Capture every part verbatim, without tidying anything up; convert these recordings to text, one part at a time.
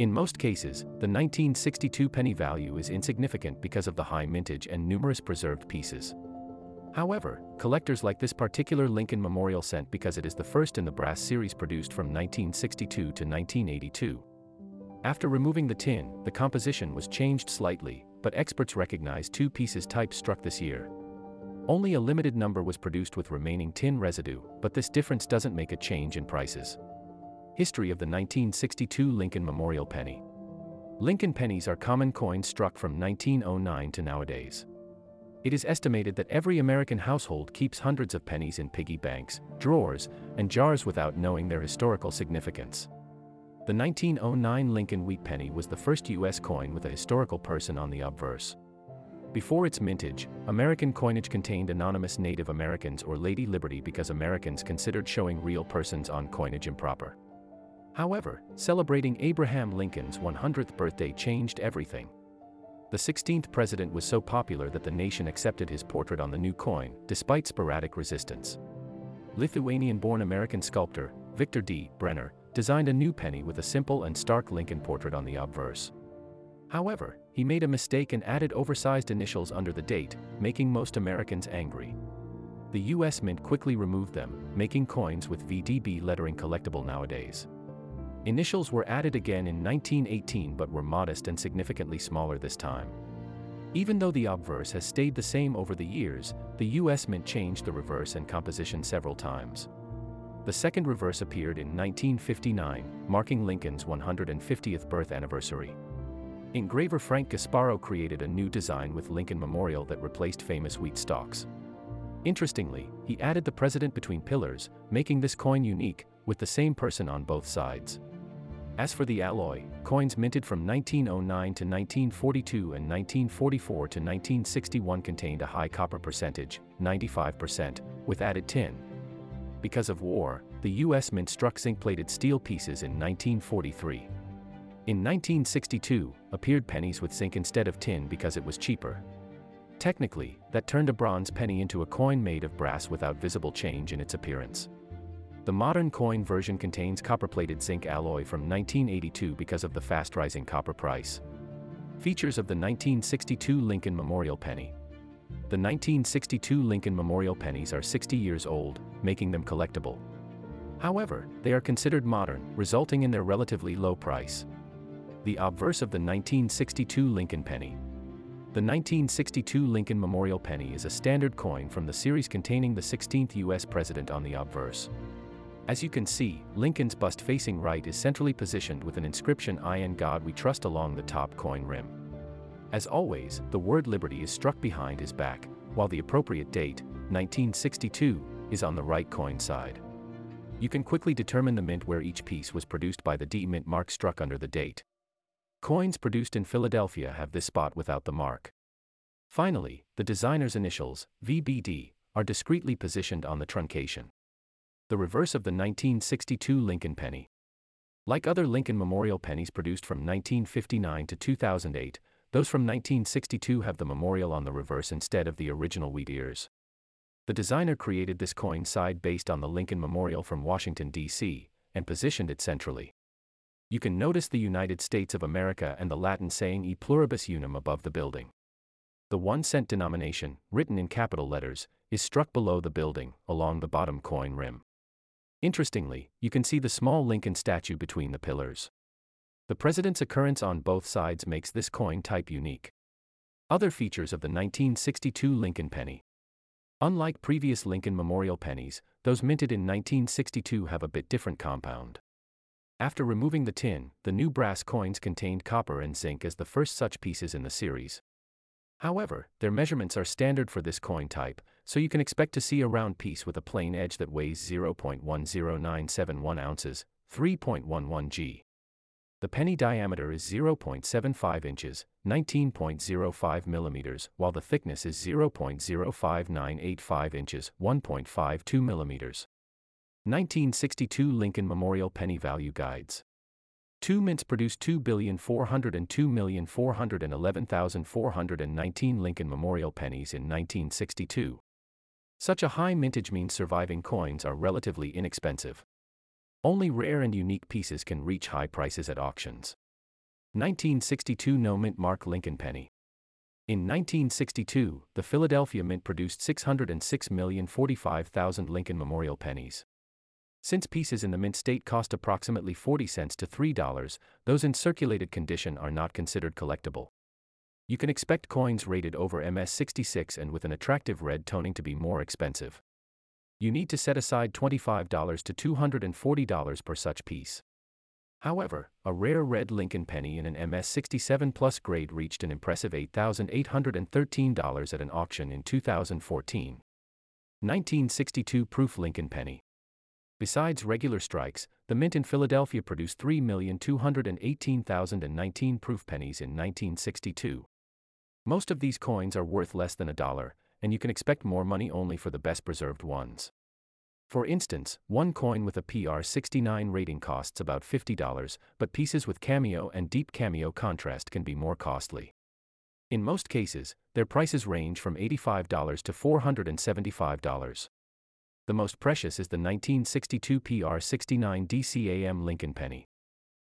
In most cases, the nineteen sixty-two penny value is insignificant because of the high mintage and numerous preserved pieces. However, collectors like this particular Lincoln Memorial cent because it is the first in the brass series produced from nineteen sixty-two to nineteen eighty-two. After removing the tin, the composition was changed slightly, but experts recognize two pieces type struck this year. Only a limited number was produced with remaining tin residue, but this difference doesn't make a change in prices. History of the nineteen sixty-two Lincoln Memorial penny. Lincoln pennies are common coins struck from nineteen oh nine to nowadays. It is estimated that every American household keeps hundreds of pennies in piggy banks, drawers, and jars without knowing their historical significance. The nineteen oh nine Lincoln wheat penny was the first U S coin with a historical person on the obverse. Before its mintage, American coinage contained anonymous Native Americans or Lady Liberty because Americans considered showing real persons on coinage improper. However, celebrating Abraham Lincoln's one hundredth birthday changed everything. The sixteenth president was so popular that the nation accepted his portrait on the new coin, despite sporadic resistance. Lithuanian-born American sculptor, Victor D. Brenner, designed a new penny with a simple and stark Lincoln portrait on the obverse. However, he made a mistake and added oversized initials under the date, making most Americans angry. The U S Mint quickly removed them, making coins with V D B lettering collectible nowadays. Initials were added again in nineteen eighteen but were modest and significantly smaller this time. Even though the obverse has stayed the same over the years, the U S Mint changed the reverse and composition several times. The second reverse appeared in nineteen fifty-nine, marking Lincoln's one hundred fiftieth birth anniversary. Engraver Frank Gasparro created a new design with Lincoln Memorial that replaced famous wheat stalks. Interestingly, he added the president between pillars, making this coin unique, with the same person on both sides. As for the alloy, coins minted from nineteen oh nine to nineteen forty-two and nineteen forty-four to nineteen sixty-one contained a high copper percentage, ninety-five percent, with added tin. Because of war, the U S Mint struck zinc-plated steel pieces in nineteen forty-three. In nineteen sixty-two, appeared pennies with zinc instead of tin because it was cheaper. Technically, that turned a bronze penny into a coin made of brass without visible change in its appearance. The modern coin version contains copper-plated zinc alloy from nineteen eighty-two because of the fast-rising copper price. Features of the nineteen sixty-two Lincoln Memorial penny. The nineteen sixty-two Lincoln Memorial pennies are sixty years old, making them collectible. However, they are considered modern, resulting in their relatively low price. The obverse of the nineteen sixty-two Lincoln penny. The nineteen sixty-two Lincoln Memorial penny is a standard coin from the series containing the sixteenth U S president on the obverse. As you can see, Lincoln's bust facing right is centrally positioned with an inscription "I and God we trust" along the top coin rim. As always, the word Liberty is struck behind his back, while the appropriate date, nineteen sixty-two, is on the right coin side. You can quickly determine the mint where each piece was produced by the D mint mark struck under the date. Coins produced in Philadelphia have this spot without the mark. Finally, the designer's initials, V B D, are discreetly positioned on the truncation. The reverse of the nineteen sixty-two Lincoln penny. Like other Lincoln Memorial pennies produced from nineteen fifty-nine to two thousand eight, those from nineteen sixty-two have the memorial on the reverse instead of the original wheat ears. The designer created this coin side based on the Lincoln Memorial from Washington, D C, and positioned it centrally. You can notice the United States of America and the Latin saying E Pluribus Unum above the building. The one-cent denomination, written in capital letters, is struck below the building, along the bottom coin rim. Interestingly, you can see the small Lincoln statue between the pillars. The president's occurrence on both sides makes this coin type unique. Other features of the nineteen sixty-two Lincoln penny. Unlike previous Lincoln Memorial pennies, those minted in nineteen sixty-two have a bit different compound. After removing the tin, the new brass coins contained copper and zinc as the first such pieces in the series. However, their measurements are standard for this coin type, so you can expect to see a round piece with a plain edge that weighs zero point one zero nine seven one ounces, three point one one grams. The penny diameter is zero point seven five inches, nineteen point zero five millimeters, while the thickness is zero point zero five nine eight five inches, one point five two millimeters. nineteen sixty-two Lincoln Memorial penny value guides. Two mints produced two billion four hundred two million four hundred eleven thousand four hundred nineteen Lincoln Memorial pennies in nineteen sixty-two. Such a high mintage means surviving coins are relatively inexpensive. Only rare and unique pieces can reach high prices at auctions. nineteen sixty-two No Mint Mark Lincoln Penny. In nineteen sixty-two, the Philadelphia Mint produced six hundred six million forty-five thousand Lincoln Memorial pennies. Since pieces in the mint state cost approximately forty cents to three dollars, those in circulated condition are not considered collectible. You can expect coins rated over M S sixty-six and with an attractive red toning to be more expensive. You need to set aside twenty-five dollars to two hundred forty dollars per such piece. However, a rare red Lincoln penny in an M S sixty-seven plus grade reached an impressive eight thousand eight hundred thirteen dollars at an auction in two thousand fourteen. nineteen sixty-two Proof Lincoln Penny. Besides regular strikes, the Mint in Philadelphia produced three million two hundred eighteen thousand nineteen proof pennies in nineteen sixty-two. Most of these coins are worth less than a dollar, and you can expect more money only for the best preserved ones. For instance, one coin with a P R sixty-nine rating costs about fifty dollars, but pieces with cameo and deep cameo contrast can be more costly. In most cases, their prices range from eighty-five dollars to four hundred seventy-five dollars. The most precious is the nineteen sixty-two P R sixty-nine D C A M Lincoln penny.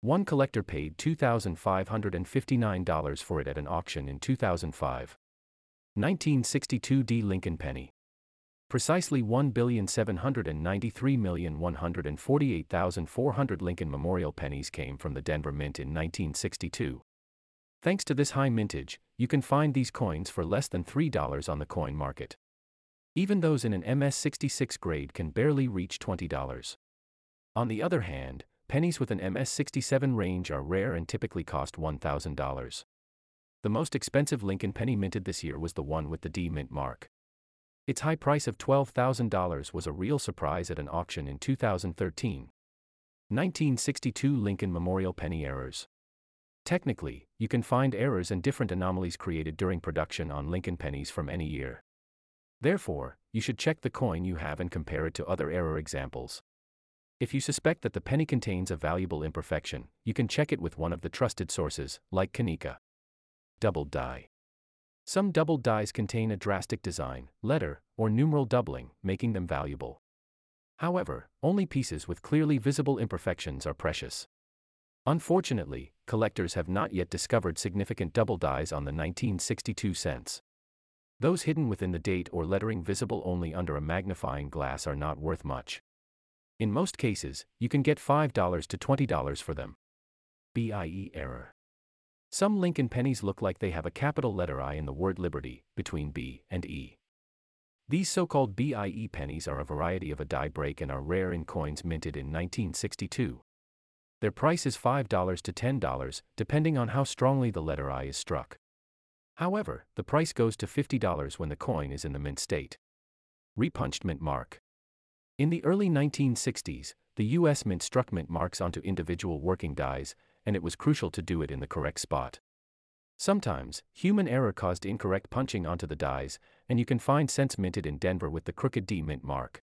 One collector paid two thousand five hundred fifty-nine dollars for it at an auction in two thousand five. nineteen sixty-two D. Lincoln penny. Precisely one billion seven hundred ninety-three million one hundred forty-eight thousand four hundred Lincoln Memorial pennies came from the Denver Mint in nineteen sixty-two. Thanks to this high mintage, you can find these coins for less than three dollars on the coin market. Even those in an M S sixty-six grade can barely reach twenty dollars. On the other hand, pennies with an M S sixty-seven range are rare and typically cost one thousand dollars. The most expensive Lincoln penny minted this year was the one with the D Mint mark. Its high price of twelve thousand dollars was a real surprise at an auction in two thousand thirteen. nineteen sixty-two Lincoln Memorial Penny Errors. Technically, you can find errors and different anomalies created during production on Lincoln pennies from any year. Therefore, you should check the coin you have and compare it to other error examples. If you suspect that the penny contains a valuable imperfection, you can check it with one of the trusted sources, like Kanika. Doubled die. Some doubled dies contain a drastic design, letter, or numeral doubling, making them valuable. However, only pieces with clearly visible imperfections are precious. Unfortunately, collectors have not yet discovered significant double dies on the nineteen sixty-two cents. Those hidden within the date or lettering visible only under a magnifying glass are not worth much. In most cases, you can get five dollars to twenty dollars for them. B I E error. Some Lincoln pennies look like they have a capital letter I in the word Liberty, between B and E. These so-called B I E pennies are a variety of a die break and are rare in coins minted in nineteen sixty-two. Their price is five dollars to ten dollars, depending on how strongly the letter I is struck. However, the price goes to fifty dollars when the coin is in the mint state. Repunched mint mark. In the early nineteen sixties, the U S Mint struck mint marks onto individual working dies, and it was crucial to do it in the correct spot. Sometimes, human error caused incorrect punching onto the dies, and you can find cents minted in Denver with the crooked D mint mark.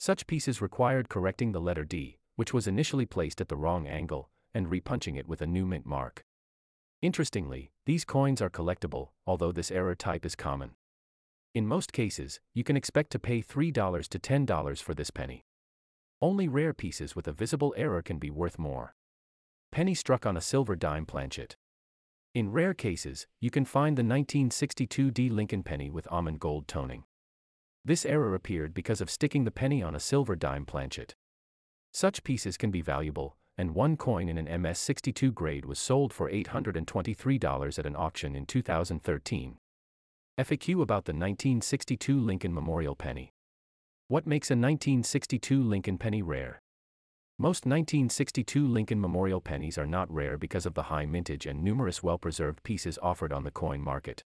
Such pieces required correcting the letter D, which was initially placed at the wrong angle, and repunching it with a new mint mark. Interestingly, these coins are collectible, although this error type is common. In most cases, you can expect to pay three dollars to ten dollars for this penny. Only rare pieces with a visible error can be worth more. Penny struck on a silver dime planchet. In rare cases, you can find the nineteen sixty-two D Lincoln penny with almond gold toning. This error appeared because of sticking the penny on a silver dime planchet. Such pieces can be valuable, and one coin in an M S sixty-two grade was sold for eight hundred twenty-three dollars at an auction in two thousand thirteen. F A Q about the nineteen sixty-two Lincoln Memorial Penny. What makes a nineteen sixty-two Lincoln penny rare? Most nineteen sixty-two Lincoln Memorial pennies are not rare because of the high mintage and numerous well-preserved pieces offered on the coin market.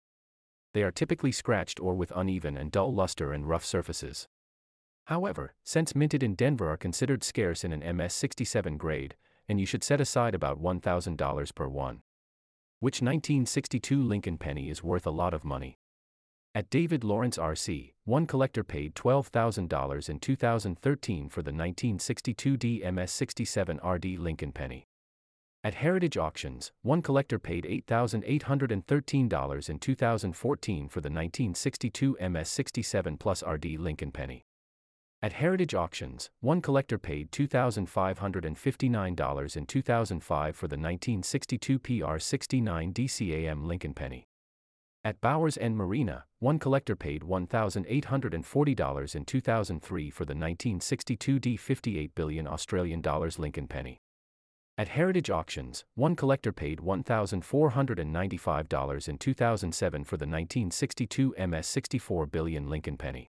They are typically scratched or with uneven and dull luster and rough surfaces. However, cents minted in Denver are considered scarce in an M S sixty-seven grade, and you should set aside about one thousand dollars per one. Which nineteen sixty-two Lincoln penny is worth a lot of money? At David Lawrence R C, one collector paid twelve thousand dollars in two thousand thirteen for the nineteen sixty-two D M S sixty-seven R D Lincoln penny. At Heritage Auctions, one collector paid eight thousand eight hundred thirteen dollars in two thousand fourteen for the nineteen sixty-two M S sixty-seven plus R D Lincoln penny. At Heritage Auctions, one collector paid two thousand five hundred fifty-nine dollars in two thousand five for the nineteen sixty-two P R sixty-nine D C A M Lincoln penny. At Bowers and Merena, one collector paid one thousand eight hundred forty dollars in two thousand three for the nineteen sixty-two D fifty-eight billion Australian dollars Lincoln penny. At Heritage Auctions, one collector paid one thousand four hundred ninety-five dollars in two thousand seven for the nineteen sixty-two M S sixty-four billion Lincoln penny.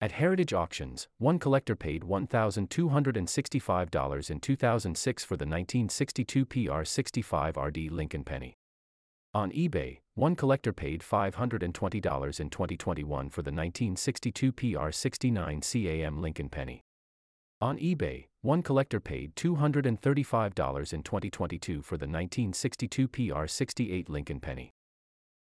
At Heritage Auctions, one collector paid one thousand two hundred sixty-five dollars in two thousand six for the nineteen sixty-two P R sixty-five R D Lincoln penny. On eBay, one collector paid five hundred twenty dollars in twenty twenty-one for the nineteen sixty-two P R sixty-nine C A M Lincoln penny. On eBay, one collector paid two hundred thirty-five dollars in twenty twenty-two for the nineteen sixty-two P R sixty-eight Lincoln penny.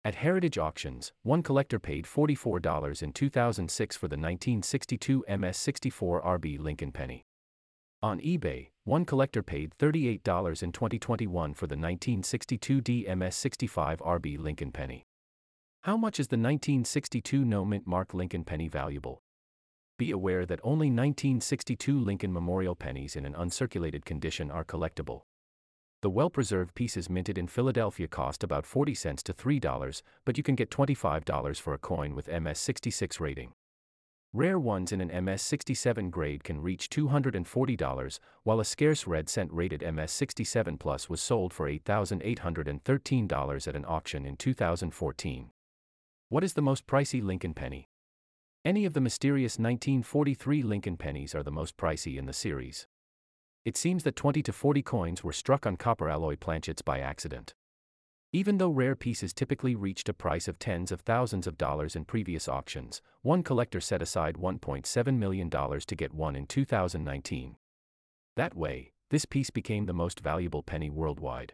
At Heritage Auctions, one collector paid forty-four dollars in two thousand six for the nineteen sixty-two M S sixty-four R B Lincoln penny. On eBay, one collector paid thirty-eight dollars in twenty twenty-one for the nineteen sixty-two D M S sixty-five R B Lincoln penny. How much is the nineteen sixty-two No Mint Mark Lincoln penny valuable? Be aware that only nineteen sixty-two Lincoln Memorial pennies in an uncirculated condition are collectible. The well-preserved pieces minted in Philadelphia cost about forty cents to three dollars, but you can get twenty-five dollars for a coin with M S sixty-six rating. Rare ones in an M S sixty-seven grade can reach two hundred forty dollars, while a scarce red cent rated M S sixty-seven Plus was sold for eight thousand eight hundred thirteen dollars at an auction in two thousand fourteen. What is the most pricey Lincoln penny? Any of the mysterious nineteen forty-three Lincoln pennies are the most pricey in the series. It seems that twenty to forty coins were struck on copper alloy planchets by accident. Even though rare pieces typically reached a price of tens of thousands of dollars in previous auctions, one collector set aside one point seven million dollars to get one in two thousand nineteen. That way, this piece became the most valuable penny worldwide.